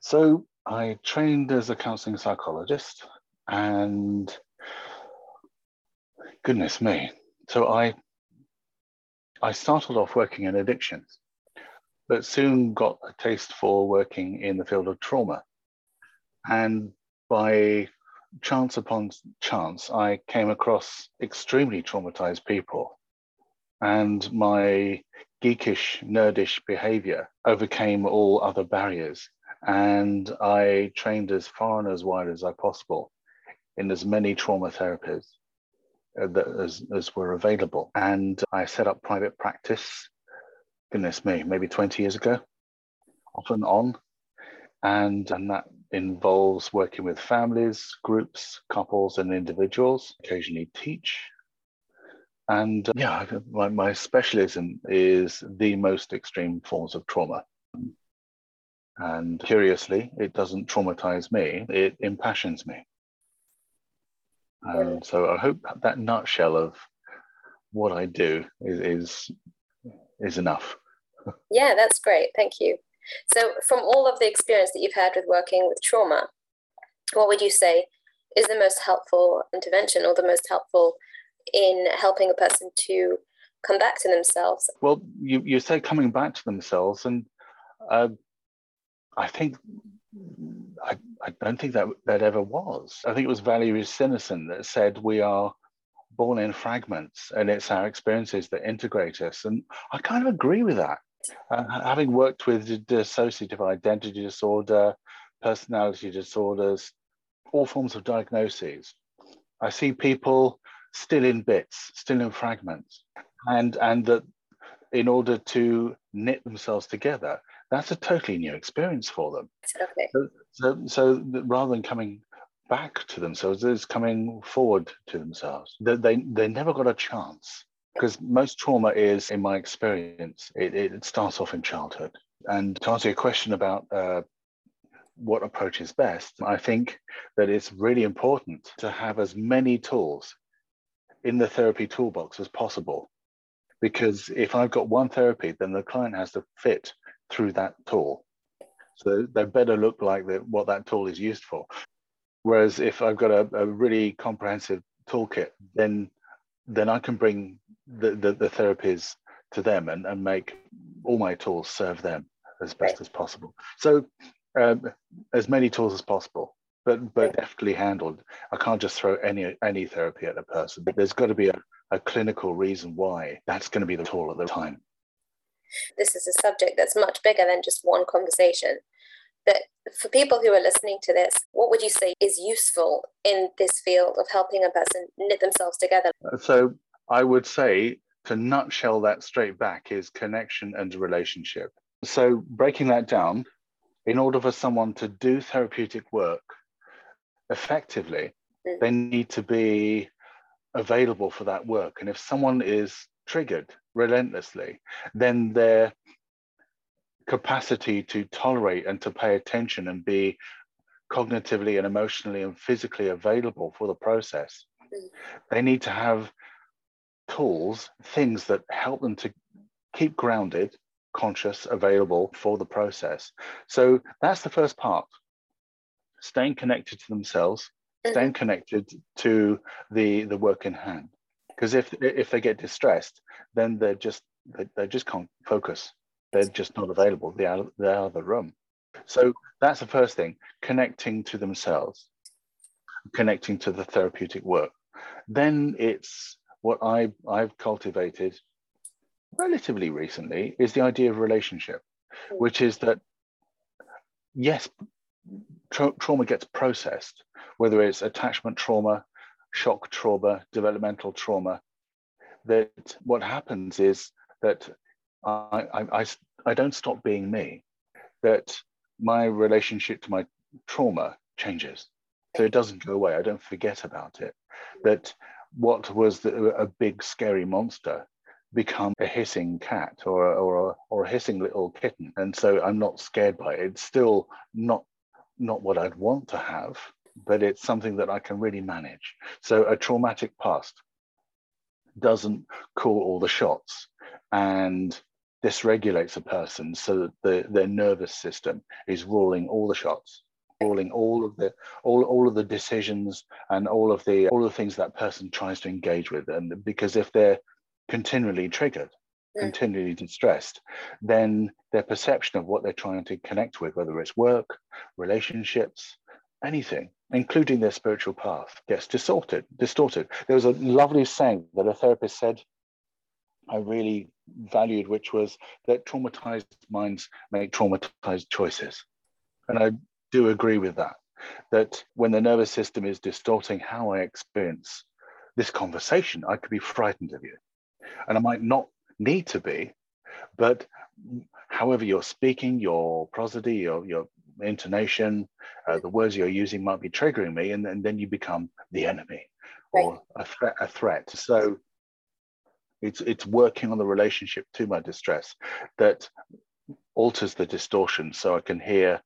So I trained as a counseling psychologist, and goodness me. So I started off working in addictions, but soon got a taste for working in the field of trauma. And by chance upon chance, I came across extremely traumatized people, and my geekish, nerdish behavior overcame all other barriers. And I trained as far and as wide as I possible in as many trauma therapies as were available. And I set up private practice, goodness me, maybe 20 years ago, off and on. And that involves working with families, groups, couples, and individuals, occasionally teach. And yeah, my specialism is the most extreme forms of trauma. And curiously, it doesn't traumatize me, it impassions me. And so I hope that nutshell of what I do is enough. Yeah, that's great. Thank you. So from all of the experience that you've had with working with trauma, what would you say is the most helpful intervention, or the most helpful in helping a person to come back to themselves? Well, you say coming back to themselves, and I don't think that ever was. I think it was Valerie Sinason that said we are born in fragments, and it's our experiences that integrate us. And I kind of agree with that. Having worked with dissociative identity disorder, personality disorders, all forms of diagnoses, I see people still in bits, still in fragments, and that in order to knit themselves together, that's a totally new experience for them. Okay. So rather than coming back to themselves, it's coming forward to themselves. They never got a chance, because most trauma is, in my experience, it starts off in childhood. And to answer your question about what approach is best, I think that it's really important to have as many tools in the therapy toolbox as possible. Because if I've got one therapy, then the client has to fit through that tool. So they better look like what that tool is used for. Whereas if I've got a really comprehensive toolkit, then I can bring the therapies to them and make all my tools serve them as best as possible. So as many tools as possible, but deftly handled. I can't just throw any therapy at a person. But there's got to be a clinical reason why that's going to be the tool at the time. This is a subject that's much bigger than just one conversation. But for people who are listening to this, what would you say is useful in this field of helping a person knit themselves together? So I would say, to nutshell that straight back, is connection and relationship. So breaking that down, in order for someone to do therapeutic work effectively, they need to be available for that work. And if someone is triggered relentlessly, then their capacity to tolerate and to pay attention and be cognitively and emotionally and physically available for the process. They need to have tools, things that help them to keep grounded, conscious, available for the process. So that's the first part, staying connected to themselves, staying connected to the work in hand. Because if they get distressed, then they just can't focus. They're just not available. They're out of the room. So that's the first thing, connecting to themselves, connecting to the therapeutic work. Then it's what I've cultivated relatively recently is the idea of relationship, which is that, yes, trauma gets processed, whether it's attachment trauma, shock trauma, developmental trauma, that what happens is that I don't stop being me, that my relationship to my trauma changes. So it doesn't go away. I don't forget about it. That what was a big scary monster become a hissing cat or a hissing little kitten. And so I'm not scared by it. It's still not what I'd want to have, but it's something that I can really manage. So a traumatic past doesn't call all the shots and dysregulates a person so that their nervous system is rolling all the shots, rolling all of the decisions and all of the things that person tries to engage with. And because if they're continually triggered, continually distressed, then their perception of what they're trying to connect with, whether it's work, relationships, anything, including their spiritual path, gets distorted. There was a lovely saying that a therapist said I really valued, which was that traumatized minds make traumatized choices. And I do agree with that when the nervous system is distorting how I experience this conversation, I could be frightened of you. And I might not need to be, but however you're speaking, your prosody, your intonation, the words you're using might be triggering me, and then you become the enemy or a threat. So it's working on the relationship to my distress that alters the distortion, so I can hear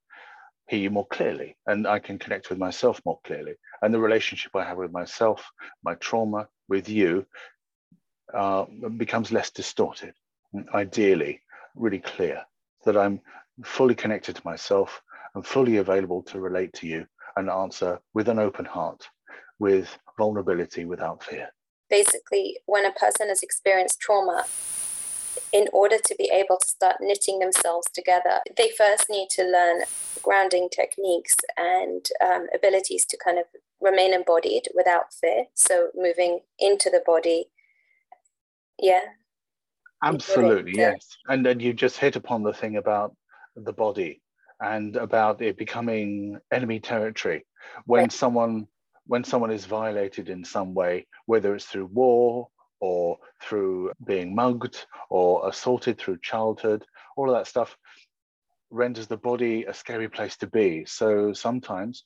you more clearly, and I can connect with myself more clearly, and the relationship I have with myself, my trauma with you, becomes less distorted, ideally really clear, that I'm fully connected to myself and fully available to relate to you and answer with an open heart, with vulnerability, without fear. Basically, when a person has experienced trauma, in order to be able to start knitting themselves together, they first need to learn grounding techniques and abilities to kind of remain embodied without fear. So moving into the body. Yeah, absolutely. Yes. And then you just hit upon the thing about the body and about it becoming enemy territory when someone is violated in some way, whether it's through war or through being mugged or assaulted through childhood. All of that stuff renders the body a scary place to be. So sometimes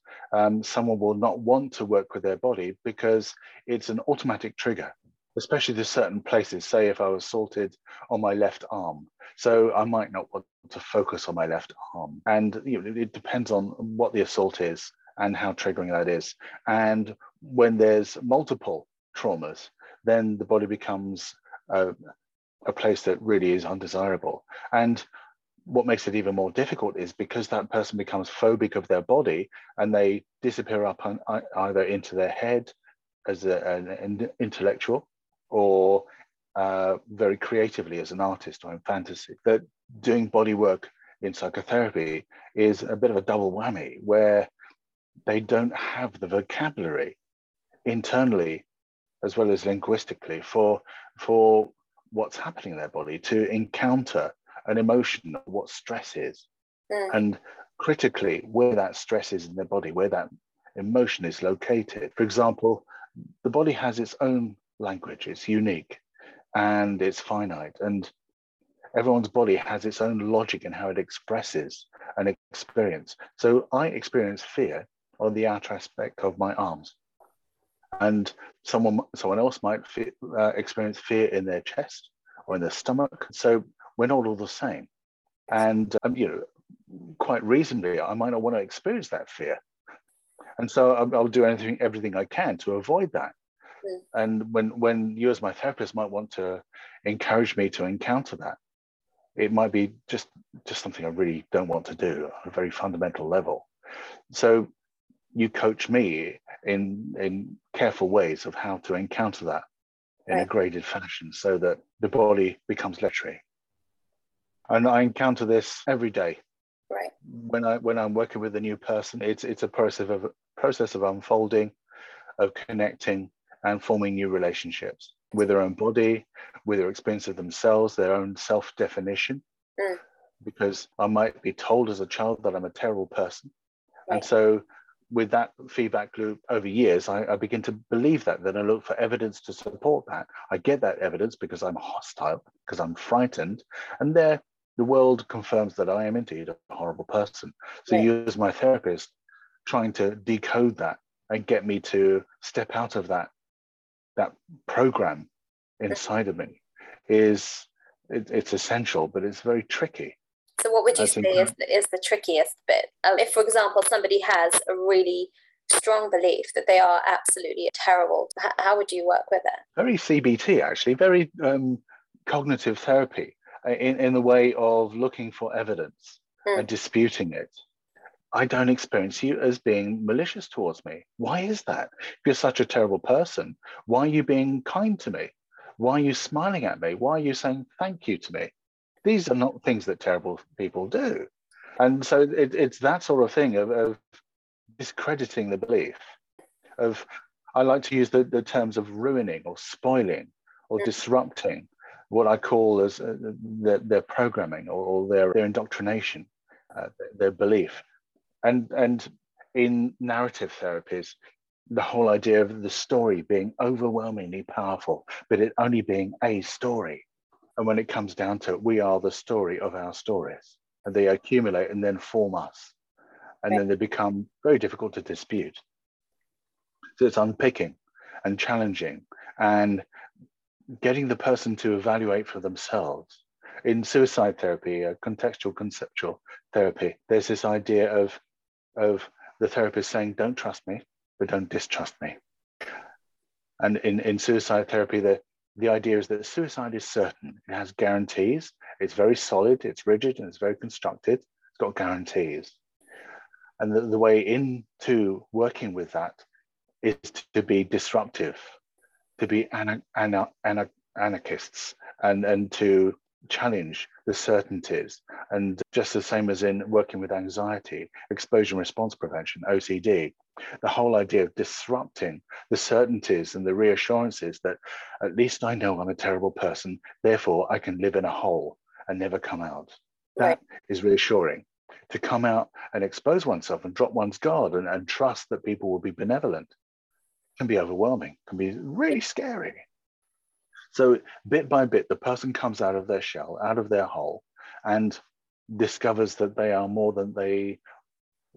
someone will not want to work with their body because it's an automatic trigger, especially to certain places. Say if I was assaulted on my left arm, so I might not want to focus on my left arm. And you know, it depends on what the assault is and how triggering that is. And when there's multiple traumas, then the body becomes a place that really is undesirable. And what makes it even more difficult is because that person becomes phobic of their body and they disappear up either into their head as an intellectual, or very creatively as an artist or in fantasy. That doing body work in psychotherapy is a bit of a double whammy, where they don't have the vocabulary internally as well as linguistically for what's happening in their body, to encounter an emotion of what stress is, and critically where that stress is in their body, where that emotion is located. For example, the body has its own language, it's unique and it's finite, and everyone's body has its own logic in how it expresses an experience. So I experience fear on the outer aspect of my arms, and someone else might experience fear in their chest or in their stomach. So we're not all the same, and quite reasonably I might not want to experience that fear, and so I'll do everything I can to avoid that. And when you as my therapist might want to encourage me to encounter that, it might be just something I really don't want to do on a very fundamental level. So you coach me in careful ways of how to encounter that in a graded fashion, so that the body becomes literary. And I encounter this every day. Right. When I'm working with a new person, it's a process of unfolding, of connecting, and forming new relationships with their own body, with their experience of themselves, their own self-definition. Because I might be told as a child that I'm a terrible person. And so with that feedback loop over years, I begin to believe that. Then I look for evidence to support that. I get that evidence because I'm hostile, because I'm frightened. And there, the world confirms that I am indeed a horrible person. So you as my therapist, trying to decode that and get me to step out of that program inside of me it's essential, but it's very tricky. So what would you say is the trickiest bit? If, for example, somebody has a really strong belief that they are absolutely terrible, how would you work with it? Very CBT, actually, very cognitive therapy. in the way of looking for evidence and disputing it. I don't experience you as being malicious towards me. Why is that? If you're such a terrible person, why are you being kind to me? Why are you smiling at me? Why are you saying thank you to me? These are not things that terrible people do. And so it's that sort of thing of discrediting the belief of, I like to use the terms of ruining or spoiling or disrupting what I call as their programming or their indoctrination, their belief. And in narrative therapies, the whole idea of the story being overwhelmingly powerful, but it only being a story. And when it comes down to it, we are the story of our stories, and they accumulate and then form us. And then they become very difficult to dispute. So it's unpicking and challenging and getting the person to evaluate for themselves. In suicide therapy, contextual conceptual therapy, there's this idea of the therapist saying, don't trust me, but don't distrust me. And in suicide therapy, the idea is that suicide is certain. It has guarantees. It's very solid, it's rigid, and it's very constructed. It's got guarantees. And the way into working with that is to be disruptive, to be anarchists, and to challenge the certainties. And just the same as in working with anxiety, exposure and response prevention, OCD, the whole idea of disrupting the certainties and the reassurances that at least I know I'm a terrible person, therefore I can live in a hole and never come out. That is reassuring. To come out and expose oneself and drop one's guard and trust that people will be benevolent can be overwhelming, can be really scary. So bit by bit, the person comes out of their shell, out of their hole, and discovers that they are more than they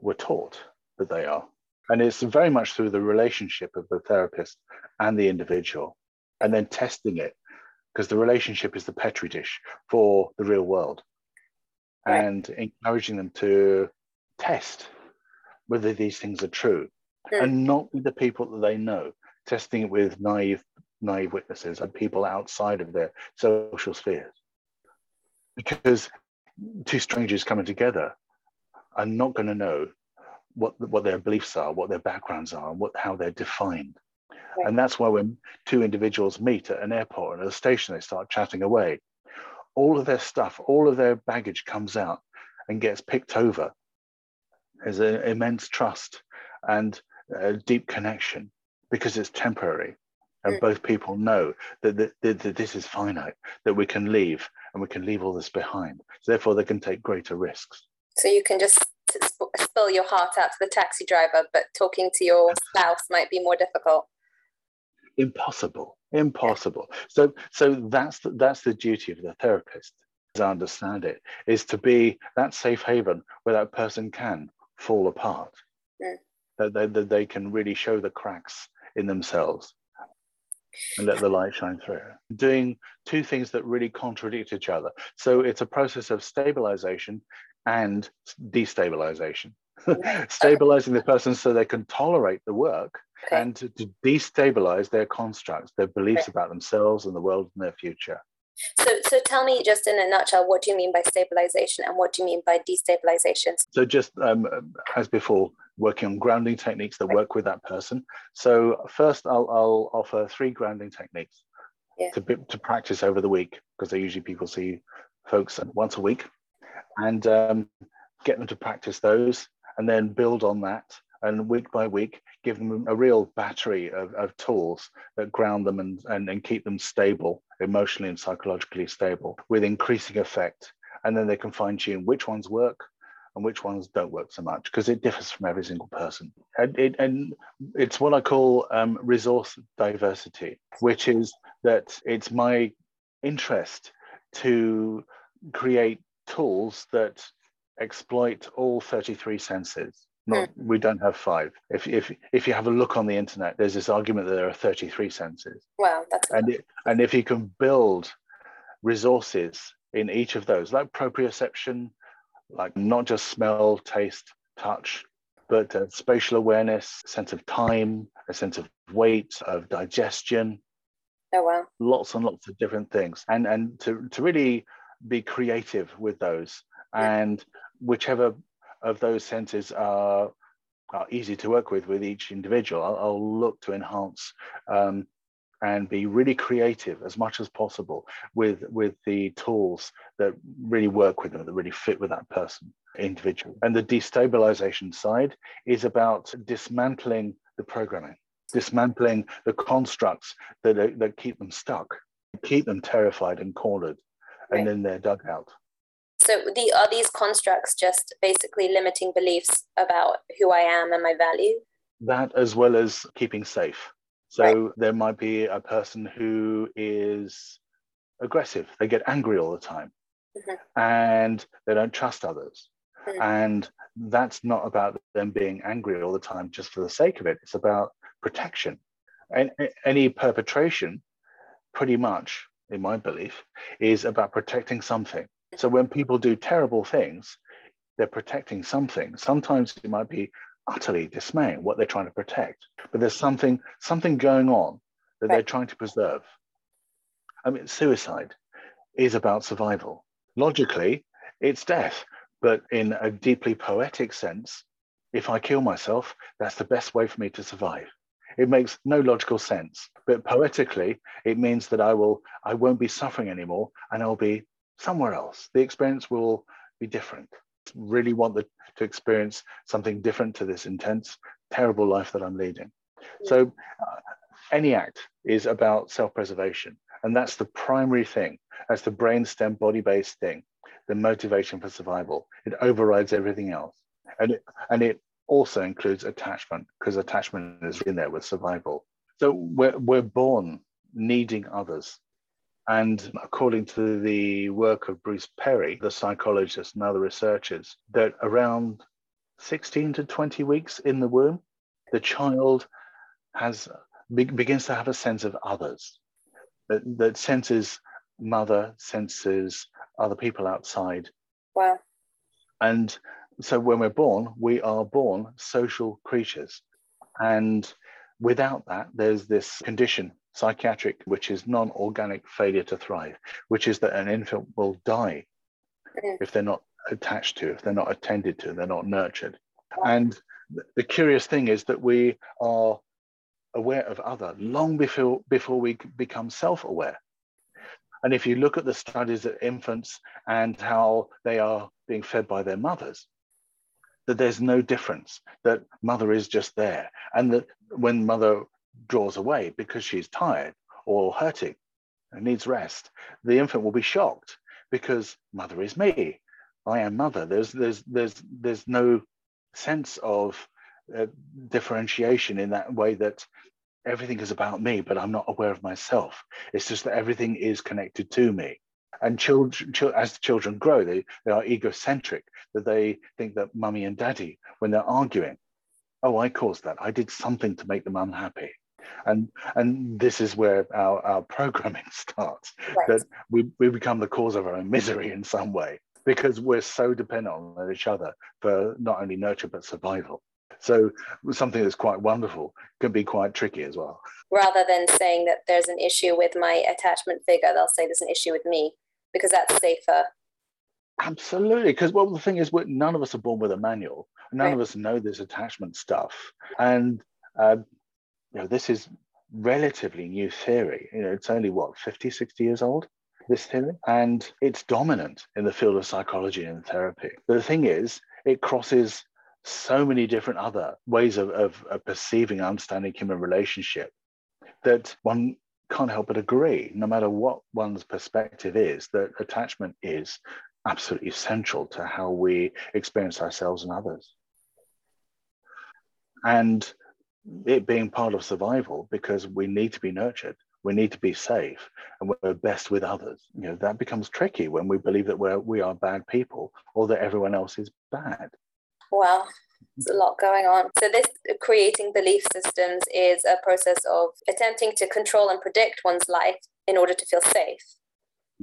were taught that they are. And it's very much through the relationship of the therapist and the individual, and then testing it, because the relationship is the petri dish for the real world, and encouraging them to test whether these things are true, and not with the people that they know, testing it with naive witnesses and people outside of their social spheres. Because two strangers coming together are not going to know what their beliefs are, what their backgrounds are, and how they're defined. And that's why when two individuals meet at an airport or at a station, they start chatting away. All of their stuff, all of their baggage comes out and gets picked over. There's an immense trust and a deep connection because it's temporary. And both people know that this is finite, that we can leave, and we can leave all this behind. So therefore, they can take greater risks. So you can just spill your heart out to the taxi driver, but talking to your spouse might be more difficult. Impossible. So that's the duty of the therapist, as I understand it, is to be that safe haven where that person can fall apart, that they can really show the cracks in themselves. And let the light shine through. Doing two things that really contradict each other. So it's a process of stabilization and destabilization. Stabilizing the person so they can tolerate the work, and to destabilize their constructs, their beliefs about themselves and the world and their future. So tell me, just in a nutshell, what do you mean by stabilization and what do you mean by destabilization? So just as before, working on grounding techniques that work with that person. So first, I'll offer 3 grounding techniques to practice over the week, because they usually people see folks once a week, and get them to practice those and then build on that. And week by week, give them a real battery of tools that ground them and keep them stable, emotionally and psychologically stable, with increasing effect. And then they can fine tune which ones work and which ones don't work so much, because it differs from every single person. And it's what I call resource diversity, which is that it's my interest to create tools that exploit all 33 senses. Not, we don't have 5. If you have a look on the internet, there's this argument that there are 33 senses. Wow, that's and if you can build resources in each of those, like proprioception, like not just smell, taste, touch, but spatial awareness, sense of time, a sense of weight, of digestion. Oh wow! Lots and lots of different things, and to really be creative with those, and whichever of those senses are easy to work with each individual, I'll look to enhance and be really creative as much as possible with the tools that really work with them, that really fit with that person individually. And the destabilization side is about dismantling the programming, dismantling the constructs that keep them stuck, keep them terrified and cornered, and then they're dug out. So are these constructs just basically limiting beliefs about who I am and my value? That as well as keeping safe. So there might be a person who is aggressive. They get angry all the time, and they don't trust others. And that's not about them being angry all the time just for the sake of it. It's about protection. And any perpetration, pretty much, in my belief, is about protecting something. So when people do terrible things, they're protecting something. Sometimes it might be utterly dismaying what they're trying to protect, but there's something going on that they're trying to preserve. I mean, suicide is about survival. Logically, it's death, but in a deeply poetic sense, if I kill myself, that's the best way for me to survive. It makes no logical sense, but poetically, it means that I won't be suffering anymore, and I'll be somewhere else. The experience will be different. Really want to experience something different to this intense, terrible life that I'm leading. So any act is about self-preservation, and that's the primary thing. That's the brainstem, body-based thing, the motivation for survival. It overrides everything else, and it also includes attachment, because attachment is in there with survival. So we're born needing others. And according to the work of Bruce Perry, the psychologist and other researchers, that around 16 to 20 weeks in the womb, the child begins to have a sense of others, that senses mother, senses other people outside. Wow. And so when we're born, we are born social creatures. And without that, there's this condition, psychiatric, which is non-organic failure to thrive, which is that an infant will die if they're not attached to, if they're not attended to, they're not nurtured. And the curious thing is that we are aware of other long before we become self-aware. And if you look at the studies of infants and how they are being fed by their mothers, that there's no difference, that mother is just there. And that when mother draws away because she's tired or hurting and needs rest, the infant will be shocked because mother is me. I am mother. There's no sense of differentiation in that way, that everything is about me, but I'm not aware of myself. It's just that everything is connected to me. And as children grow, they are egocentric, that they think that mummy and daddy, when they're arguing, oh, I caused that. I did something to make them unhappy. And this is where our programming starts, that we become the cause of our own misery in some way, because we're so dependent on each other for not only nurture, but survival. So something that's quite wonderful can be quite tricky as well. Rather than saying that there's an issue with my attachment figure, they'll say there's an issue with me, because that's safer. Absolutely, because the thing is, none of us are born with a manual. None of us know this attachment stuff, and this is relatively new theory. It's only 50, 60 years old, this theory, and it's dominant in the field of psychology and therapy. The thing is, it crosses so many different other ways of perceiving, understanding human relationship, that one can't help but agree, no matter what one's perspective is, that attachment is absolutely central to how we experience ourselves and others. And it being part of survival, because we need to be nurtured, we need to be safe, and we're best with others. That becomes tricky when we believe that we are bad people, or that everyone else is bad. Wow, there's a lot going on. So this creating belief systems is a process of attempting to control and predict one's life in order to feel safe.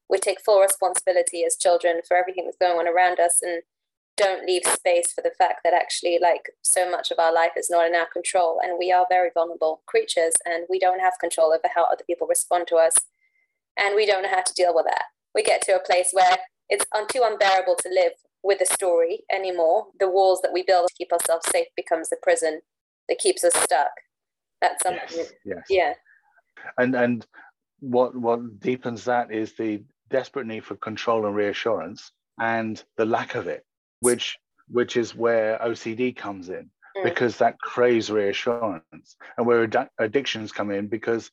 We take full responsibility as children for everything that's going on around us, and don't leave space for the fact that actually, so much of our life is not in our control, and we are very vulnerable creatures, and we don't have control over how other people respond to us, and we don't know how to deal with that. We get to a place where It's too unbearable to live with a story anymore. The walls that we build to keep ourselves safe becomes the prison that keeps us stuck. That's something. Yes. Yeah. And what deepens that is the desperate need for control and reassurance, and the lack of it, which is where OCD comes in, because that craves reassurance, and where addictions come in because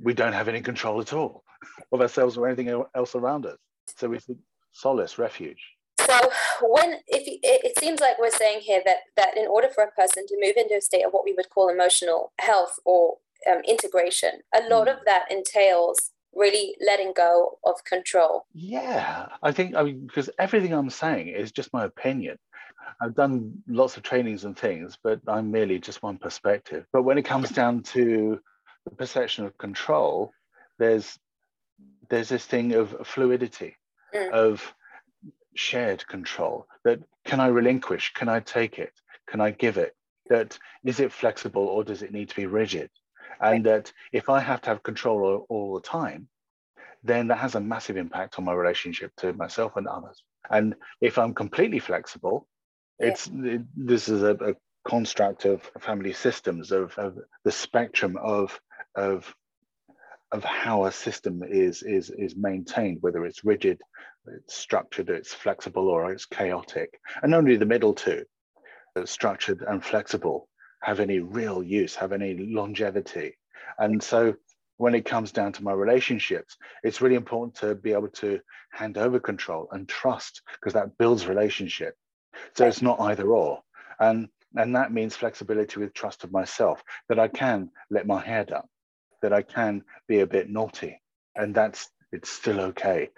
we don't have any control at all of ourselves or anything else around us. So we seek solace, refuge. So it seems like we're saying here that in order for a person to move into a state of what we would call emotional health or integration, a lot of that entails really letting go of control. Yeah, I mean, because everything I'm saying is just my opinion. I've done lots of trainings and things, but I'm merely just one perspective. But when it comes down to the perception of control, there's this thing of fluidity, of shared control. That can I relinquish? Can I take it? Can I give it? That is it flexible, or does it need to be rigid? And that if I have to have control all the time, then that has a massive impact on my relationship to myself and others. And if I'm completely flexible, this is a construct of family systems, of the spectrum of how a system is maintained, whether it's rigid, it's structured, it's flexible, or it's chaotic. And only the middle two, structured and flexible, have any real use, have any longevity. And so when it comes down to my relationships, it's really important to be able to hand over control and trust, because that builds relationship. So it's not either or. And that means flexibility with trust of myself, that I can let my hair down, that I can be a bit naughty, and it's still okay.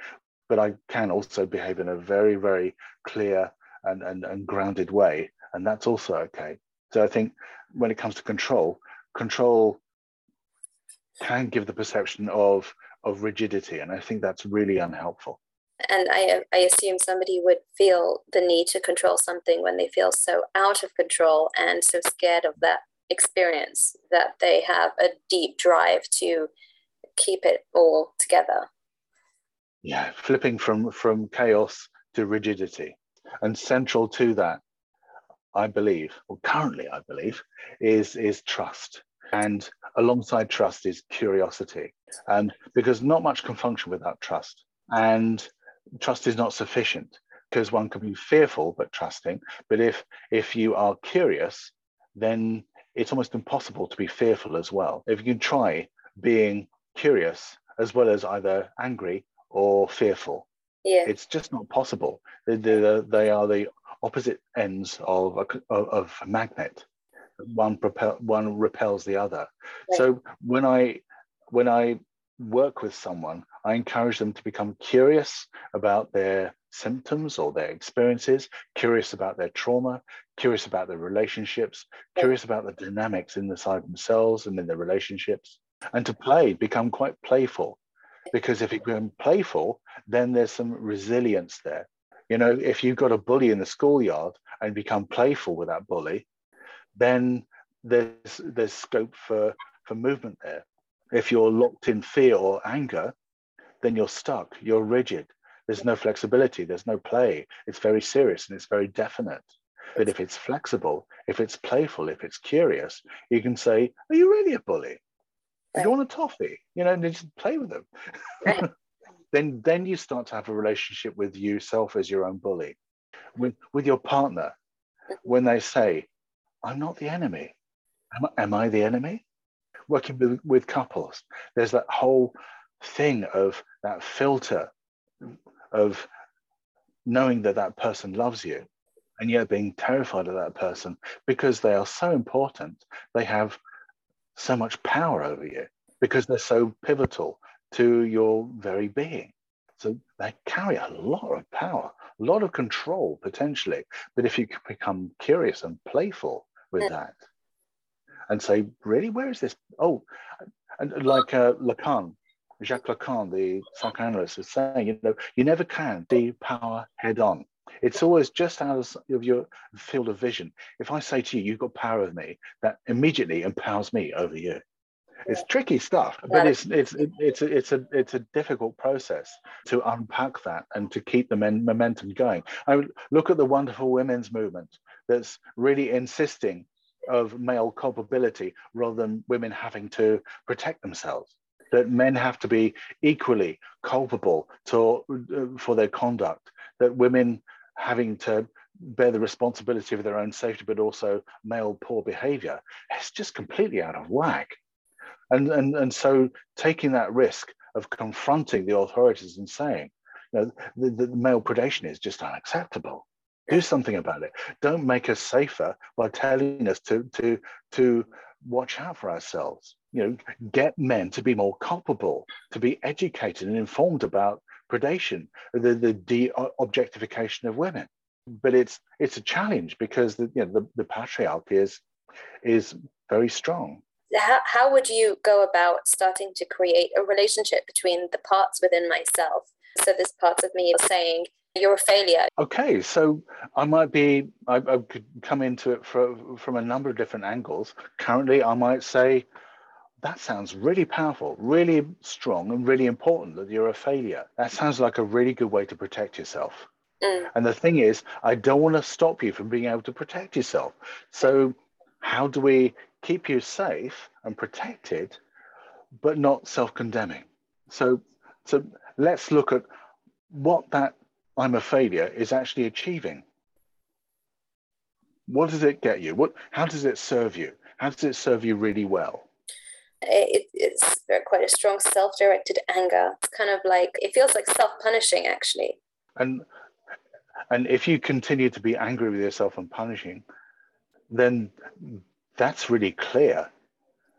But I can also behave in a very, very clear and grounded way, and that's also okay. So I think when it comes to control can give the perception of rigidity, and I think that's really unhelpful. And I assume somebody would feel the need to control something when they feel so out of control and so scared of that experience that they have a deep drive to keep it all together. Yeah, flipping from chaos to rigidity. And central to that, I believe, or currently I believe, is trust. And alongside trust is curiosity. Because not much can function without trust. And trust is not sufficient, because one can be fearful but trusting. But if you are curious, then it's almost impossible to be fearful as well. If you try being curious as well as either angry or fearful, it's just not possible. They are the opposite ends of a magnet. One repels the other. Right. So when I work with someone, I encourage them to become curious about their symptoms or their experiences, curious about their trauma, curious about their relationships, curious about the dynamics inside themselves and in their relationships, and to become quite playful. Because if you become playful, then there's some resilience there. You know, if you've got a bully in the schoolyard and become playful with that bully, then there's scope for movement there. If you're locked in fear or anger, then you're stuck, you're rigid. There's no flexibility, there's no play. It's very serious and it's very definite. But if it's flexible, if it's playful, if it's curious, you can say, are you really a bully? Do you want a toffee? You know, and just play with them. Then you start to have a relationship with yourself as your own bully. With your partner, when they say, I'm not the enemy. Am I the enemy? Working with couples, there's that whole thing of that filter of knowing that person loves you, and yet being terrified of that person because they are so important. They have so much power over you because they're so pivotal to your very being. So they carry a lot of power, a lot of control potentially. But if you can become curious and playful with that, and say, really, where is this? Oh, and like Lacan, Jacques Lacan, the psychoanalyst, was saying, you know, you never can depower head on. It's always just out of your field of vision. If I say to you, you've got power over me, that immediately empowers me over you. It's tricky stuff, but it's a difficult process to unpack that and to keep the momentum going. I mean, look at the wonderful women's movement that's really insisting of male culpability rather than women having to protect themselves. That men have to be equally culpable for their conduct. That women having to bear the responsibility for their own safety, but also male poor behavior. It's just completely out of whack. And so taking that risk of confronting the authorities and saying, you know, the male predation is just unacceptable. Do something about it. Don't make us safer by telling us to watch out for ourselves. You know, get men to be more culpable, to be educated and informed about predation, the de-objectification of women. But it's a challenge because the patriarchy is very strong. How would you go about starting to create a relationship between the parts within myself? So this part of me is saying, you're a failure. Okay, so I could come into it from a number of different angles. Currently, I might say, that sounds really powerful, really strong and really important that you're a failure. That sounds like a really good way to protect yourself. Mm. And the thing is, I don't want to stop you from being able to protect yourself. So how do we keep you safe and protected, but not self-condemning? So let's look at what that I'm a failure is actually achieving. What does it get you? How does it serve you? How does it serve you really well? It's quite a strong self-directed anger. It's kind of like, it feels like self-punishing, actually. And if you continue to be angry with yourself and punishing, then that's really clear.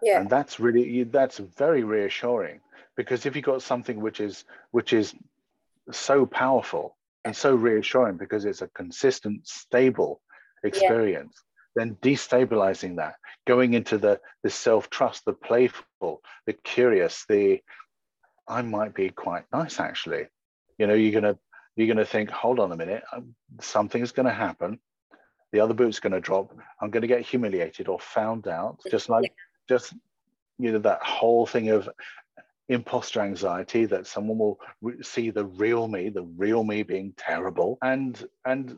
Yeah. And that's very reassuring, because if you've got something which is so powerful and so reassuring because it's a consistent, stable experience, yeah, then destabilizing that, going into the self-trust, the playful, the curious, I might be quite nice actually. You know, you're gonna think, hold on a minute, something's gonna happen. The other boot's going to drop. I'm going to get humiliated or found out. That whole thing of imposter anxiety, that someone will see the real me being terrible. And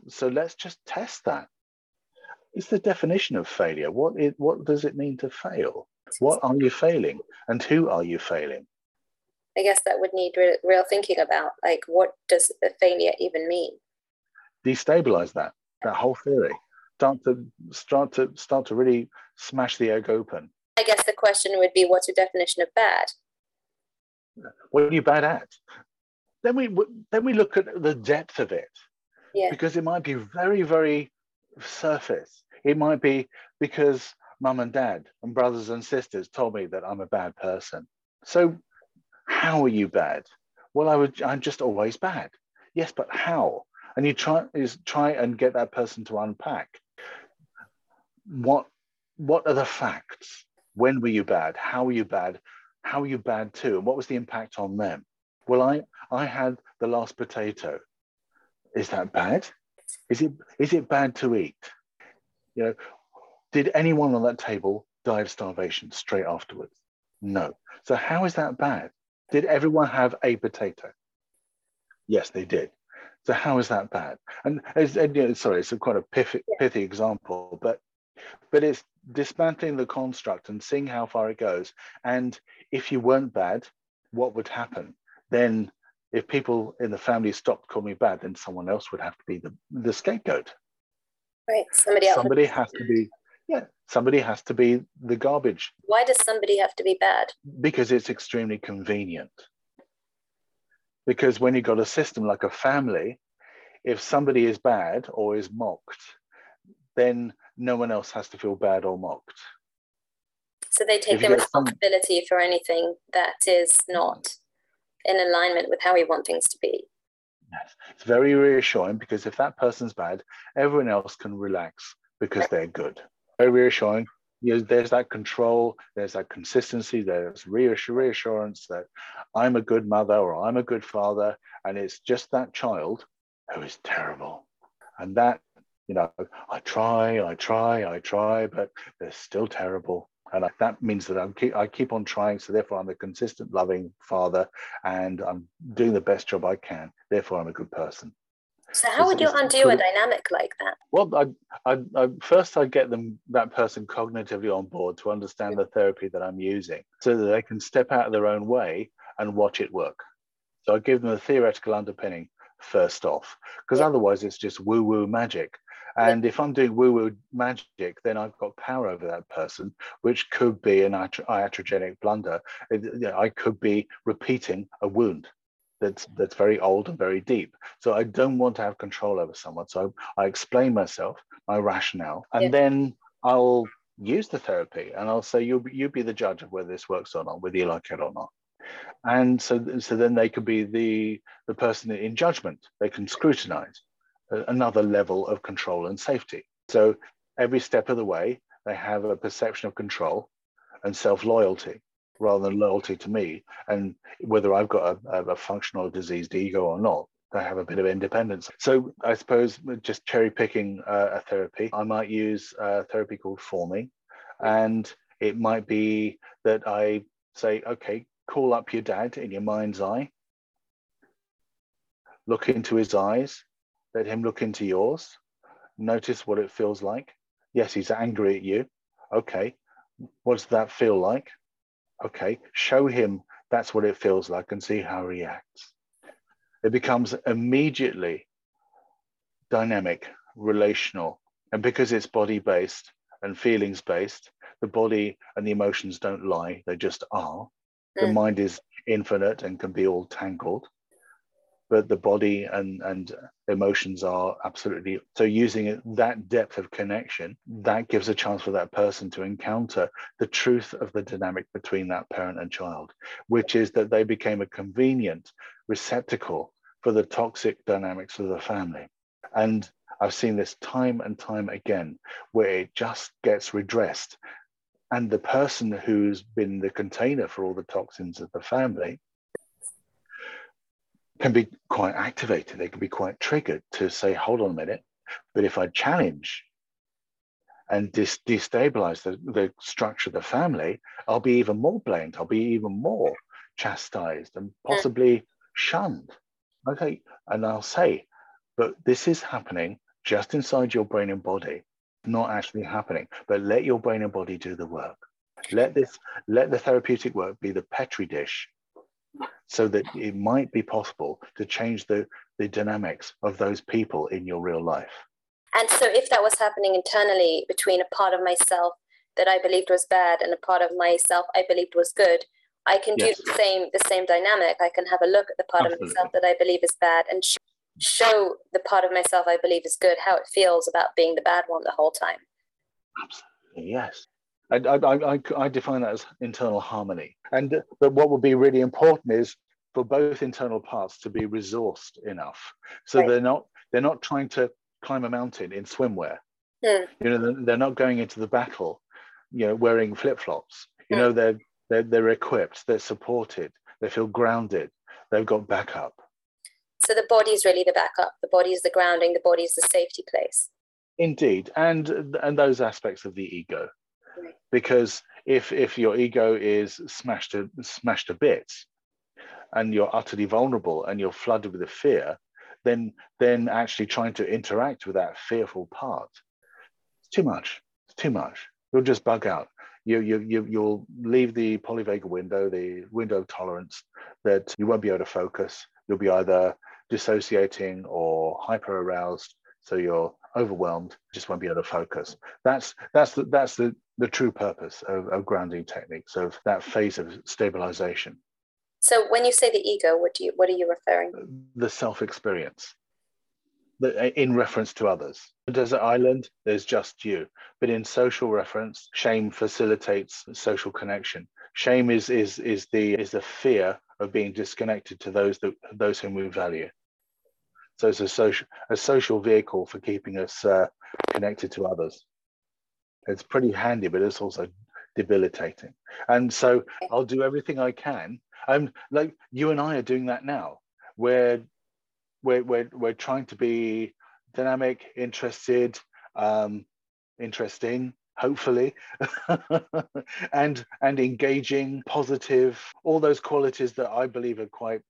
so let's just test that. It's the definition of failure. What does it mean to fail? What are you failing? And who are you failing? I guess that would need real thinking about, like, what does a failure even mean? Destabilize that whole theory. Start to really smash the egg open. I guess the question would be, what's your definition of bad? What are you bad at? Then we look at the depth of it. Yeah. Because it might be very, very surface. It might be because mum and dad and brothers and sisters told me that I'm a bad person. So how are you bad? Well, I'm just always bad. Yes, but how? And you try and get that person to unpack. What are the facts? When were you bad? How were you bad? How were you bad too? And what was the impact on them? Well, I had the last potato. Is that bad? Is it bad to eat? You know, did anyone on that table die of starvation straight afterwards? No. So how is that bad? Did everyone have a potato? Yes, they did. So how is that bad? It's quite a pithy example, but it's dismantling the construct and seeing how far it goes. And if you weren't bad, what would happen? Then if people in the family stopped calling me bad, then someone else would have to be the scapegoat. Right, somebody else. Somebody has to be, somebody has to be the garbage. Why does somebody have to be bad? Because it's extremely convenient. Because when you've got a system like a family, if somebody is bad or is mocked, then no one else has to feel bad or mocked. So they take the responsibility for anything that is not in alignment with how we want things to be. Yes. It's very reassuring, because if that person's bad, everyone else can relax because they're good. Very reassuring. You know, there's that control, there's that consistency, there's reassurance that I'm a good mother or I'm a good father, and it's just that child who is terrible. And that, you know, I try, but they're still terrible. And that means that I keep on trying. So therefore, I'm a consistent, loving father, and I'm doing the best job I can. Therefore, I'm a good person. So how would you undo a dynamic like that? Well, I first get that person cognitively on board to understand the therapy that I'm using, so that they can step out of their own way and watch it work. So I give them a theoretical underpinning first off, because otherwise it's just woo-woo magic. And if I'm doing woo-woo magic, then I've got power over that person, which could be an iatrogenic blunder. I could be repeating a wound that's very old and very deep. So I don't want to have control over someone. So I explain myself, my rationale, and then I'll use the therapy and I'll say, you be the judge of whether this works or not, whether you like it or not. And so then they could be the person in judgment. They can scrutinize another level of control and safety. So every step of the way, they have a perception of control and self-loyalty rather than loyalty to me. And whether I've got a functional diseased ego or not, they have a bit of independence. So I suppose just cherry picking a therapy, I might use a therapy called forming. And it might be that I say, okay, call up your dad in your mind's eye, look into his eyes, let him look into yours, notice what it feels like. Yes, he's angry at you. Okay, what does that feel like? Okay, show him that's what it feels like and see how he reacts. It becomes immediately dynamic, relational. And because it's body-based and feelings-based, the body and the emotions don't lie, they just are. The mind is infinite and can be all tangled, but the body and emotions are absolutely. So using it, that depth of connection, that gives a chance for that person to encounter the truth of the dynamic between that parent and child, which is that they became a convenient receptacle for the toxic dynamics of the family. And I've seen this time and time again, where it just gets redressed. And the person who's been the container for all the toxins of the family can be quite activated. They can be quite triggered to say, hold on a minute. But if I challenge and destabilize the structure of the family, I'll be even more blamed. I'll be even more chastised and possibly shunned. Okay. And I'll say, but this is happening just inside your brain and body. Not actually happening, but let your brain and body do the work. Let the therapeutic work be the petri dish, so that it might be possible to change the dynamics of those people in your real life. And so if that was happening internally between a part of myself that I believed was bad and a part of myself I believed was good, I can do the same dynamic. I can have a look at the part of myself that I believe is bad and show the part of myself I believe is good how it feels about being the bad one the whole time. Absolutely, yes. I define that as internal harmony. And but what would be really important is for both internal parts to be resourced enough, so they're not trying to climb a mountain in swimwear. You know, they're not going into the battle, you know, wearing flip-flops. You know, they're equipped, they're supported, they feel grounded, they've got backup. So the body is really the backup. The body is the grounding. The body is the safety place. Indeed, and those aspects of the ego, because if your ego is smashed to bits, and you're utterly vulnerable and you're flooded with the fear, then actually trying to interact with that fearful part, it's too much. It's too much. You'll just bug out. You'll leave the polyvagal window, the window of tolerance, that you won't be able to focus. You'll be either dissociating or hyper aroused, so you're overwhelmed, just won't be able to focus. That's the true purpose of grounding techniques, of that phase of stabilization. So when you say the ego, what are you referring to? The self-experience, in reference to others. The desert island, there's just you. But in social reference, shame facilitates social connection. Shame is the fear of being disconnected to those whom we value. So it's a social vehicle for keeping us connected to others. It's pretty handy, but it's also debilitating. And so I'll do everything I can. Like you and I are doing that now. We're trying to be dynamic, interested, interesting, hopefully, and engaging, positive, all those qualities that I believe are quite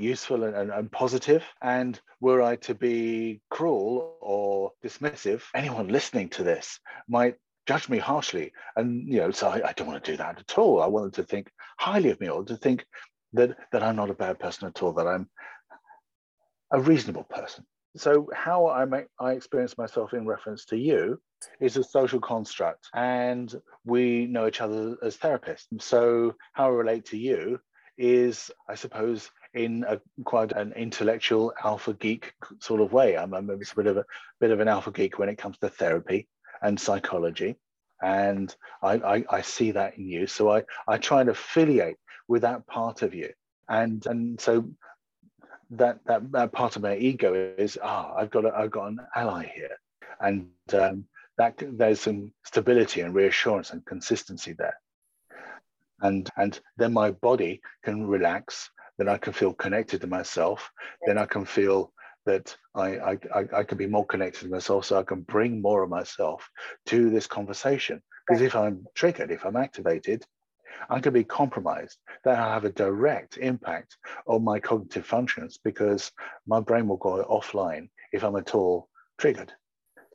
useful and positive. And were I to be cruel or dismissive, anyone listening to this might judge me harshly. And, you know, so I don't want to do that at all. I want them to think highly of me, or to think that I'm not a bad person at all, that I'm a reasonable person. So how I experience myself in reference to you is a social construct, and we know each other as therapists. So how I relate to you is, I suppose, in quite an intellectual alpha geek sort of way. I'm a bit of an alpha geek when it comes to therapy and psychology, and I see that in you. So I try and affiliate with that part of you, and so. That part of my ego is, I've got an ally here, and that there's some stability and reassurance and consistency there, and then my body can relax, then I can feel connected to myself, then I can feel that I can be more connected to myself, so I can bring more of myself to this conversation. Because if I'm triggered, if I'm activated, I could be compromised. That'll have a direct impact on my cognitive functions, because my brain will go offline if I'm at all triggered.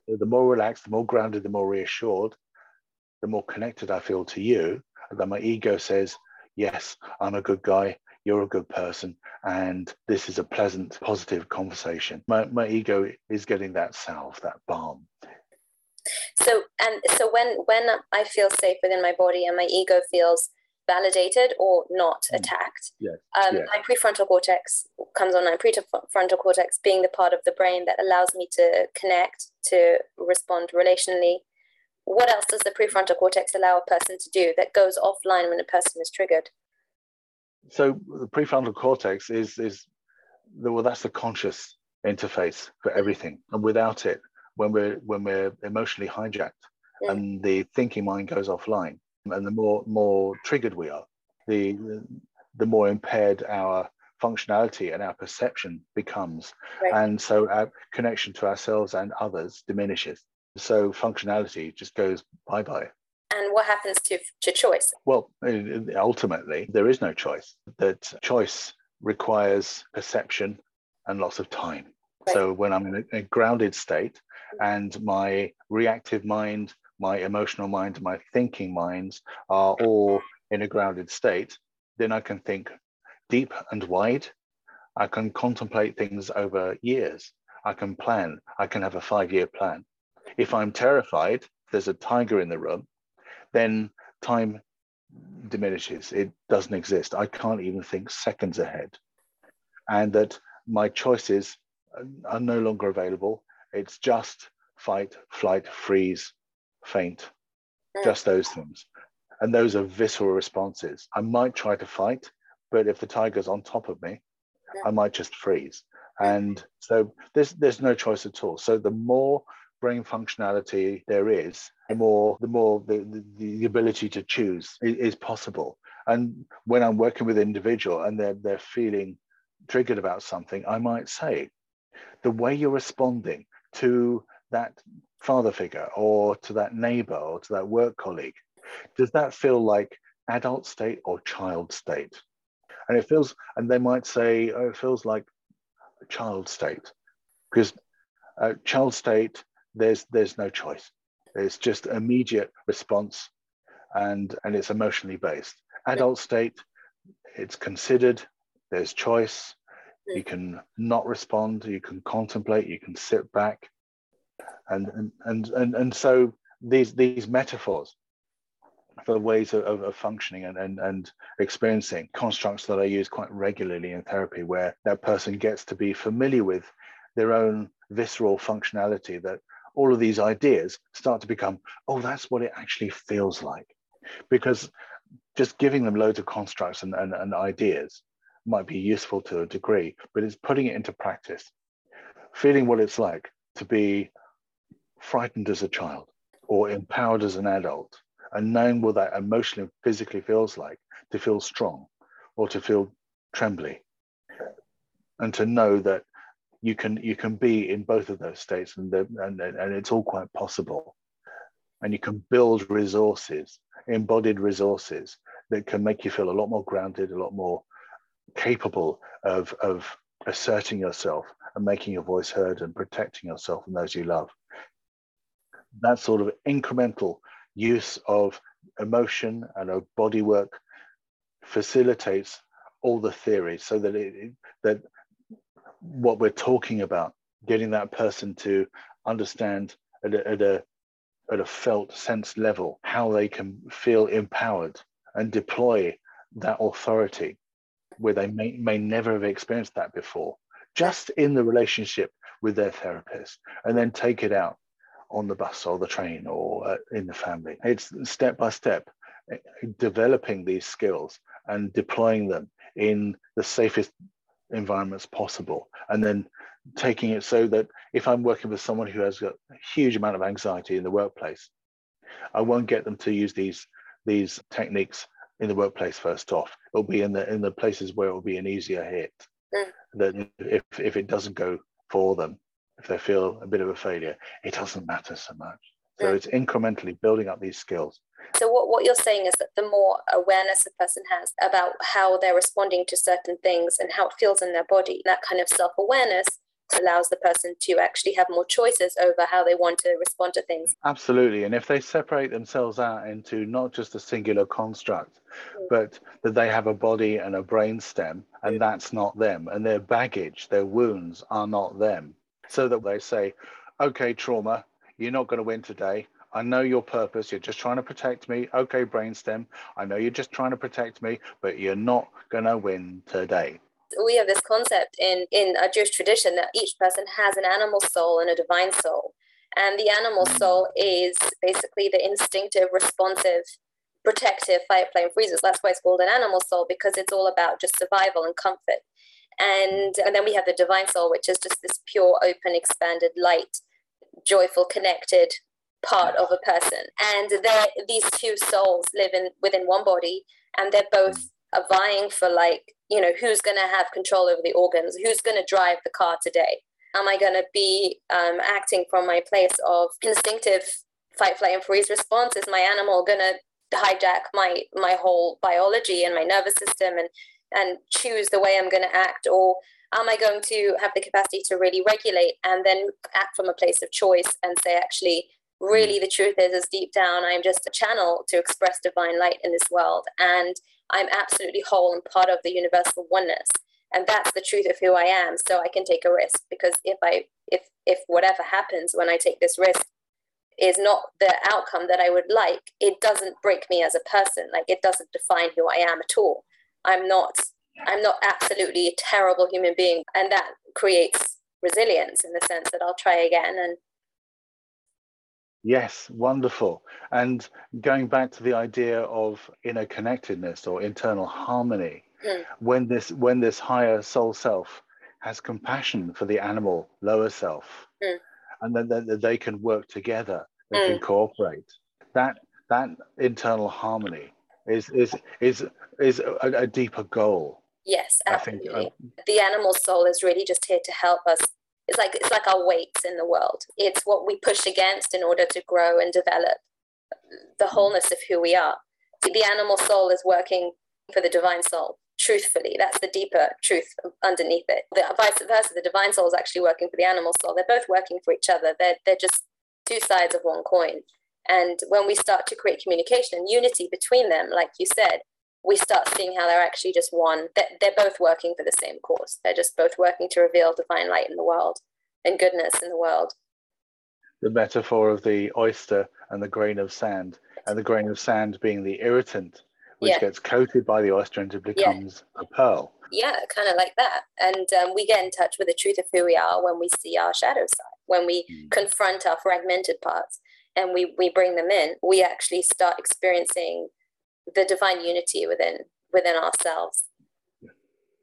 So the more relaxed, the more grounded, the more reassured, the more connected I feel to you, and then my ego says, yes, I'm a good guy, you're a good person, and this is a pleasant, positive conversation. My ego is getting that salve, that balm. So when I feel safe within my body and my ego feels validated or not attacked, my prefrontal cortex comes on. My prefrontal cortex being the part of the brain that allows me to connect, to respond relationally. What else does the prefrontal cortex allow a person to do that goes offline when a person is triggered? So the prefrontal cortex is that's the conscious interface for everything, and without it, when we're emotionally hijacked and the thinking mind goes offline, and the more triggered we are, the more impaired our functionality and our perception becomes. Right. And so our connection to ourselves and others diminishes. So functionality just goes bye-bye. And what happens to choice? Well, ultimately, there is no choice. That choice requires perception and lots of time. Right. So when I'm in a grounded state, and my reactive mind, my emotional mind, my thinking minds are all in a grounded state, then I can think deep and wide. I can contemplate things over years. I can plan. I can have a 5-year plan. If I'm terrified, if there's a tiger in the room, then time diminishes. It doesn't exist. I can't even think seconds ahead. And that my choices are no longer available. It's just fight, flight, freeze, faint, just those things. And those are visceral responses. I might try to fight, but if the tiger's on top of me, I might just freeze. And so there's no choice at all. So the more brain functionality there is, the more the ability to choose is possible. And when I'm working with an individual and they're feeling triggered about something, I might say, the way you're responding to that father figure or to that neighbor or to that work colleague, does that feel like adult state or child state? And they might say, oh, it feels like child state, because child state, there's no choice. It's just immediate response, and it's emotionally based. Adult state, it's considered, there's choice. You can not respond, you can contemplate, you can sit back. And so these metaphors for ways of functioning and experiencing, constructs that I use quite regularly in therapy, where that person gets to be familiar with their own visceral functionality, that all of these ideas start to become, oh, that's what it actually feels like. Because just giving them loads of constructs and ideas might be useful to a degree, but it's putting it into practice. Feeling what it's like to be frightened as a child or empowered as an adult, and knowing what that emotionally and physically feels like, to feel strong or to feel trembly, and to know that you can be in both of those states, and it's all quite possible. and you can build resources, embodied resources that can make you feel a lot more grounded, a lot more capable of asserting yourself and making your voice heard and protecting yourself and those you love. That sort of incremental use of emotion and of body work facilitates all the theory, so that that what we're talking about, getting that person to understand at a felt sense level how they can feel empowered and deploy that authority where they may never have experienced that before, just in the relationship with their therapist, and then take it out on the bus or the train or in the family. It's step by step, developing these skills and deploying them in the safest environments possible, and then taking it so that if I'm working with someone who has got a huge amount of anxiety in the workplace, I won't get them to use these techniques in the workplace first off. It'll be in the places where it'll be an easier hit. That if it doesn't go for them, if they feel a bit of a failure, it doesn't matter so much. So it's incrementally building up these skills. So what you're saying is that the more awareness a person has about how they're responding to certain things and how it feels in their body, that kind of self-awareness allows the person to actually have more choices over how they want to respond to things. Absolutely. And if they separate themselves out into not just a singular construct, but that they have a body and a brain stem, and that's not them, and their baggage, their wounds are not them. So that they say, okay, trauma, you're not going to win today. I know your purpose. You're just trying to protect me. Okay, brainstem, I know you're just trying to protect me, but you're not going to win today. We have this concept in our Jewish tradition that each person has an animal soul and a divine soul. And the animal soul is basically the instinctive, responsive, protective, fight, flight, freezes. That's why it's called an animal soul, because it's all about just survival and comfort. And then we have the divine soul, which is just this pure, open, expanded light, joyful, connected part of a person. And these two souls live within one body, and they're both are vying for, like, you know, who's going to have control over the organs, who's going to drive the car today. Am I going to be acting from my place of instinctive fight, flight, and freeze response? Is my animal going to hijack my whole biology and my nervous system and choose the way I'm going to act? Or am I going to have the capacity to really regulate and then act from a place of choice and say, actually, really the truth is deep down, I'm just a channel to express divine light in this world, and I'm absolutely whole and part of the universal oneness. And that's the truth of who I am. So I can take a risk, because if whatever happens when I take this risk is not the outcome that I would like, it doesn't break me as a person. Like, it doesn't define who I am at all. I'm not absolutely a terrible human being. And that creates resilience in the sense that I'll try again. And yes, wonderful. And going back to the idea of interconnectedness or internal harmony, when this higher soul self has compassion for the animal lower self, and then they can work together, they can cooperate. That internal harmony is a deeper goal. Yes, absolutely. I think the animal soul is really just here to help us. It's like our weights in the world. It's what we push against in order to grow and develop the wholeness of who we are. The animal soul is working for the divine soul, truthfully. That's the deeper truth underneath it. The vice versa, the divine soul is actually working for the animal soul. They're both working for each other. They're just two sides of one coin. And when we start to create communication and unity between them, like you said, we start seeing how they're actually just one. They're both working for the same cause. They're just both working to reveal divine light in the world and goodness in the world. The metaphor of the oyster and the grain of sand, and the grain of sand being the irritant, which gets coated by the oyster and it becomes a pearl. Yeah, kind of like that. And we get in touch with the truth of who we are when we see our shadow side, when we confront our fragmented parts and we bring them in, we actually start experiencing the divine unity within ourselves,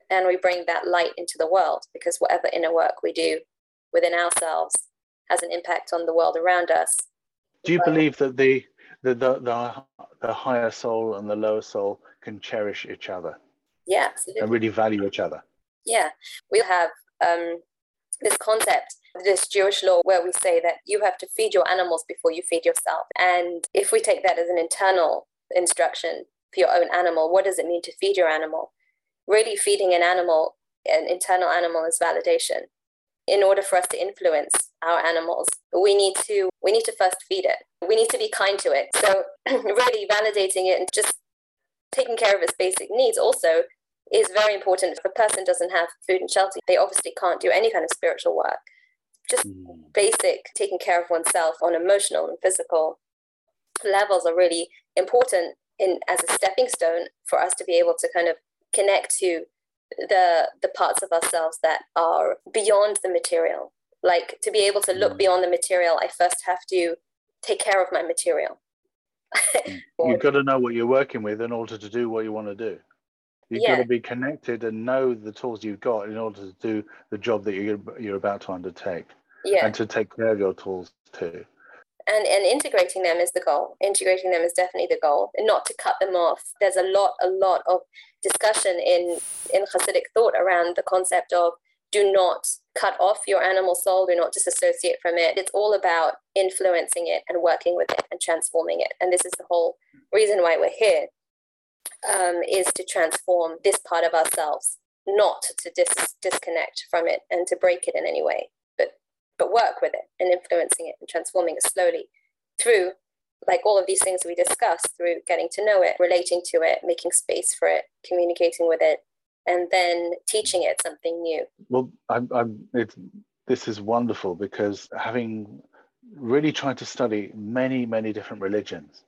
and we bring that light into the world, because whatever inner work we do within ourselves has an impact on the world around us. Do you believe that the higher soul and the lower soul can cherish each other? Yeah, absolutely. And really value each other? Yeah, we have this concept this Jewish law where we say that you have to feed your animals before you feed yourself. And if we take that as an internal instruction for your own animal, what does it mean to feed your animal? Really, feeding an animal, an internal animal, is validation. In order for us to influence our animals, we need to first feed it. We need to be kind to it. So really validating it and just taking care of its basic needs also is very important. If a person doesn't have food and shelter, they obviously can't do any kind of spiritual work. Just basic taking care of oneself on emotional and physical levels are really important as a stepping stone for us to be able to kind of connect to the parts of ourselves that are beyond the material. Like, to be able to look beyond the material, I first have to take care of my material. You've got to know what you're working with in order to do what you want to do. You've got to be connected and know the tools you've got in order to do the job that you're about to undertake, and to take care of your tools too. And integrating them is the goal. Integrating them is definitely the goal, and not to cut them off. There's a lot of discussion in Hasidic thought around the concept of do not cut off your animal soul, do not disassociate from it. It's all about influencing it and working with it and transforming it. And this is the whole reason why we're here, is to transform this part of ourselves, not to disconnect from it and to break it in any way. But work with it and influencing it and transforming it slowly through, like, all of these things we discussed, through getting to know it, relating to it, making space for it, communicating with it, and then teaching it something new. Well, this is wonderful, because having really tried to study many, many different religions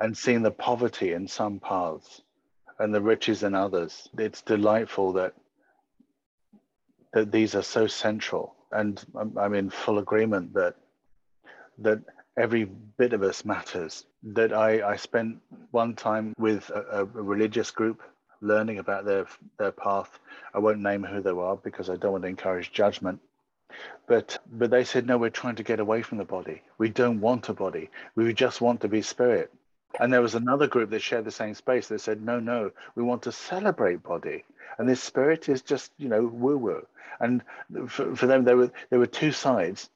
and seeing the poverty in some parts and the riches in others, it's delightful that these are so central. And I'm in full agreement that every bit of us matters. That I spent one time with a religious group learning about their path. I won't name who they are because I don't want to encourage judgment. But they said, no, we're trying to get away from the body. We don't want a body. We just want to be spirit. And there was another group that shared the same space that said, no, we want to celebrate body. And this spirit is just, woo-woo. And for them, there were two sides,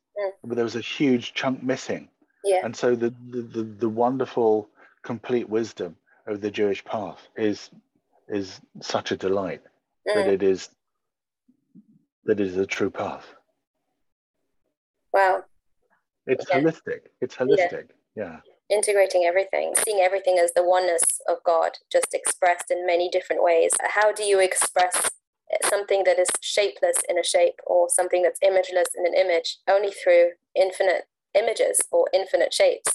but there was a huge chunk missing. Yeah. And so the wonderful, complete wisdom of the Jewish path is such a delight that it is a true path. Wow. It's holistic. It's holistic. Yeah. Integrating everything, seeing everything as the oneness of God, just expressed in many different ways. How do you express something that is shapeless in a shape, or something that's imageless in an image? Only through infinite images or infinite shapes.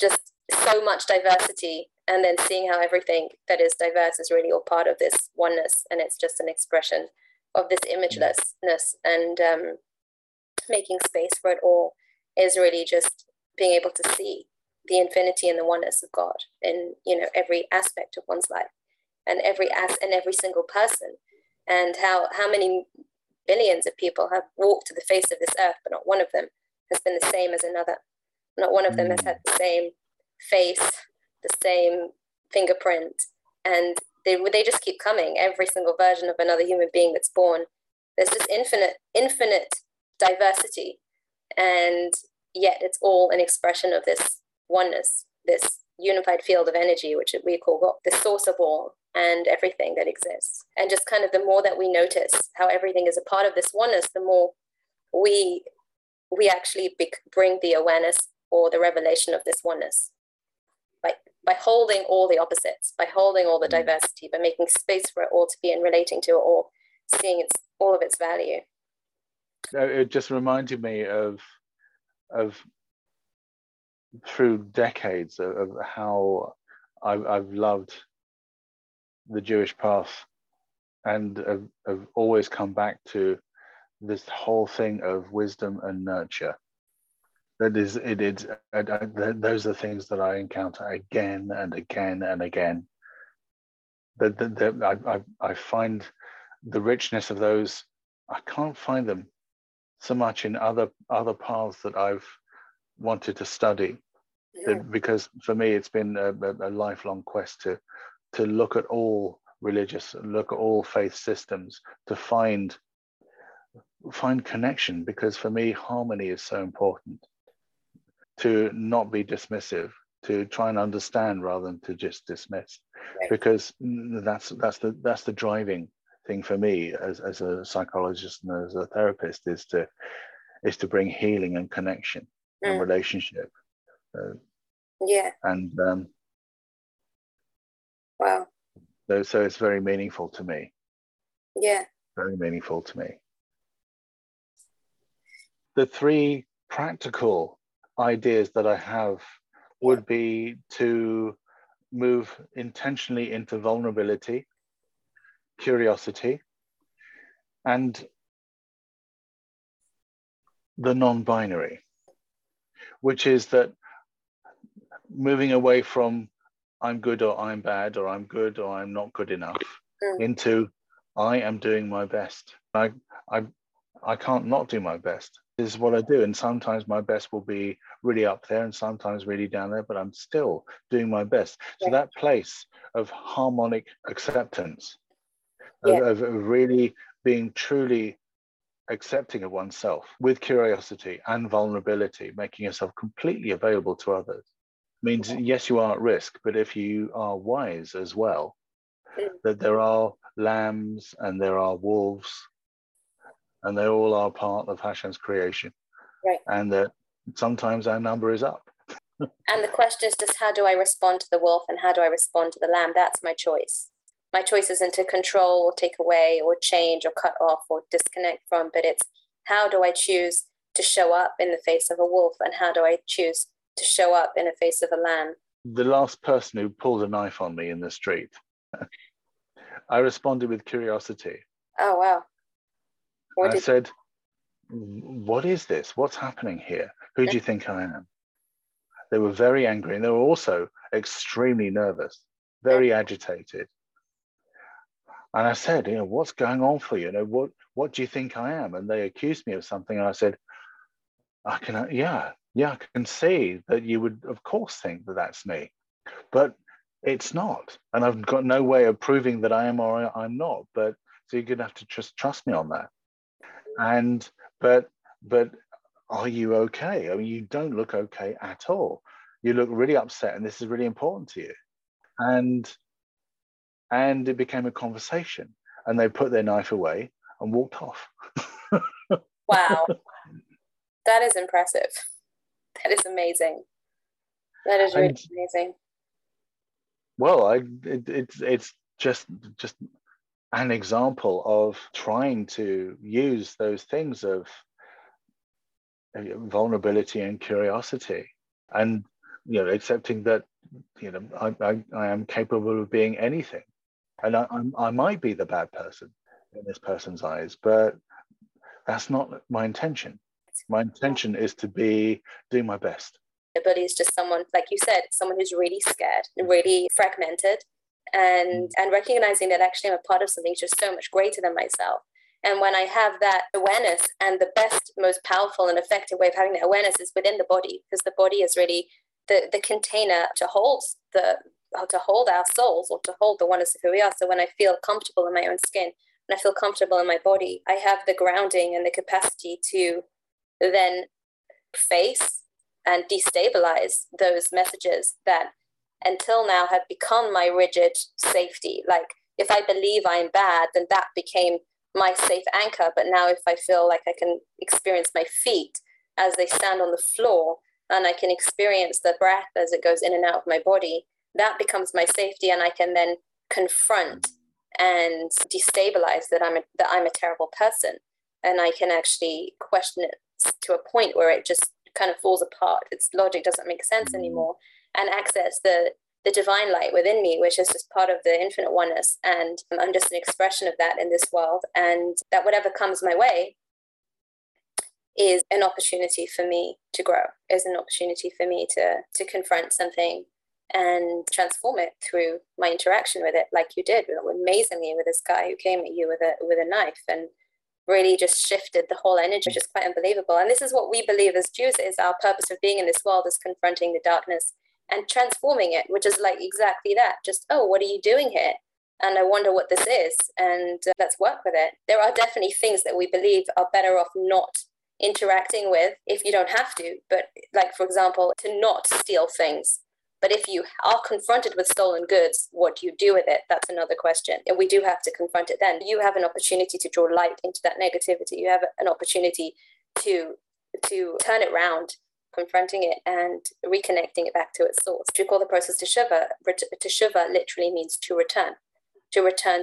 Just so much diversity, and then seeing how everything that is diverse is really all part of this oneness, and it's just an expression of this imagelessness. And making space for it all is really just being able to see the infinity and the oneness of God in every aspect of one's life, and every single person. And how many billions of people have walked to the face of this earth, but not one of them has been the same as another. Not one of them has had the same face, the same fingerprint. And they just keep coming, every single version of another human being that's born. There's just infinite diversity. And yet it's all an expression of this oneness, this unified field of energy, which we call God, the source of all and everything that exists. And just kind of the more that we notice how everything is a part of this oneness, the more we actually bring the awareness or the revelation of this oneness. By holding all the opposites, by holding all the diversity, by making space for it all to be and relating to it all, seeing all of its value. It just reminded me of through decades of how I've loved the Jewish path, and I've always come back to this whole thing of wisdom and nurture. Those are the things that I encounter again and again and again. I find the richness of those. I can't find them so much in other paths that I've wanted to study, because for me it's been a lifelong quest to look at all faith systems, to find find connection, because for me, harmony is so important. To not be dismissive, to try and understand rather than to just dismiss, right. Because that's the driving thing for me as a psychologist and as a therapist is to bring healing and connection and relationship. Wow. So it's very meaningful to me. Yeah. Very meaningful to me. The three practical ideas that I have would be to move intentionally into vulnerability, curiosity, and the non-binary, which is that moving away from I'm good or I'm bad or I'm good or I'm not good enough into I am doing my best. I can't not do my best. This is what I do. And sometimes my best will be really up there and sometimes really down there, but I'm still doing my best. So that place of harmonic acceptance, of really being truly accepting of oneself with curiosity and vulnerability, making yourself completely available to others, means yes, you are at risk, but if you are wise as well, that there are lambs and there are wolves, and they all are part of Hashem's creation. Right. And that sometimes our number is up. And the question is just, how do I respond to the wolf and how do I respond to the lamb? That's my choice. My choice isn't to control or take away or change or cut off or disconnect from, but it's how do I choose to show up in the face of a wolf and how do I choose to show up in the face of a lamb? The last person who pulled a knife on me in the street, I responded with curiosity. Oh, wow. I said, what is this? What's happening here? Who do you think I am? They were very angry and they were also extremely nervous, very agitated. And I said, you know, what's going on for you? You know, what do you think I am? And they accused me of something. And I said, I can see that you would, of course, think that that's me, but it's not. And I've got no way of proving that I am or I'm not. But so you're going to have to just trust me on that. And but are you okay? I mean, you don't look okay at all. You look really upset, and this is really important to you. And it became a conversation, and they put their knife away and walked off. Wow, that is impressive. That is amazing. That is really amazing. Well, it's just an example of trying to use those things of vulnerability and curiosity, and you know, accepting that you know I am capable of being anything, and I might be the bad person in this person's eyes, but that's not my intention. My intention is to do my best. But it's just someone, like you said, someone who's really scared, really fragmented. And recognizing that actually I'm a part of something just so much greater than myself. And when I have that awareness, and the best, most powerful and effective way of having that awareness is within the body, because the body is really the container to hold our souls, or to hold the oneness of who we are. So when I feel comfortable in my own skin and I feel comfortable in my body, I have the grounding and the capacity to then face and destabilize those messages that until now had become my rigid safety. Like if I believe I'm bad, then that became my safe anchor. But now if I feel like I can experience my feet as they stand on the floor, and I can experience the breath as it goes in and out of my body, that becomes my safety. And I can then confront and destabilize that I'm a terrible person. And I can actually question it to a point where it just kind of falls apart. Its logic doesn't make sense anymore. And access the divine light within me, which is just part of the infinite oneness. And I'm just an expression of that in this world. And that whatever comes my way is an opportunity for me to grow, is an opportunity for me to confront something and transform it through my interaction with it, like you did amazingly with this guy who came at you with a knife and really just shifted the whole energy, which is quite unbelievable. And this is what we believe as Jews is our purpose of being in this world, is confronting the darkness and transforming it, which is like exactly that. Just, oh, what are you doing here? And I wonder what this is, and let's work with it. There are definitely things that we believe are better off not interacting with if you don't have to, but like, for example, to not steal things. But if you are confronted with stolen goods, what do you do with it? That's another question. And we do have to confront it then. You have an opportunity to draw light into that negativity. You have an opportunity to turn it round, confronting it and reconnecting it back to its source. We call the process teshuva. Teshuva literally means to return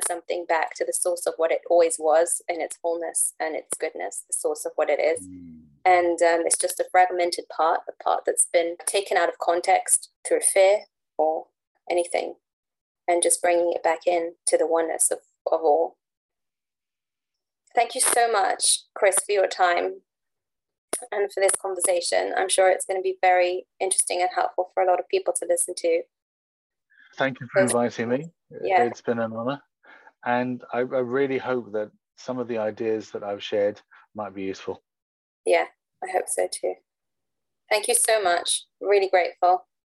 something back to the source of what it always was in its wholeness and its goodness, the source of what it is. And it's just a fragmented part, a part that's been taken out of context through fear or anything, and just bringing it back in to the oneness of all. Thank you so much, Chris, for your time and for this conversation. I'm sure it's going to be very interesting and helpful for a lot of people to listen to. Thank you for inviting me. Yeah. It's been an honor. And I really hope that some of the ideas that I've shared might be useful. Yeah, I hope so too. Thank you so much. Really grateful.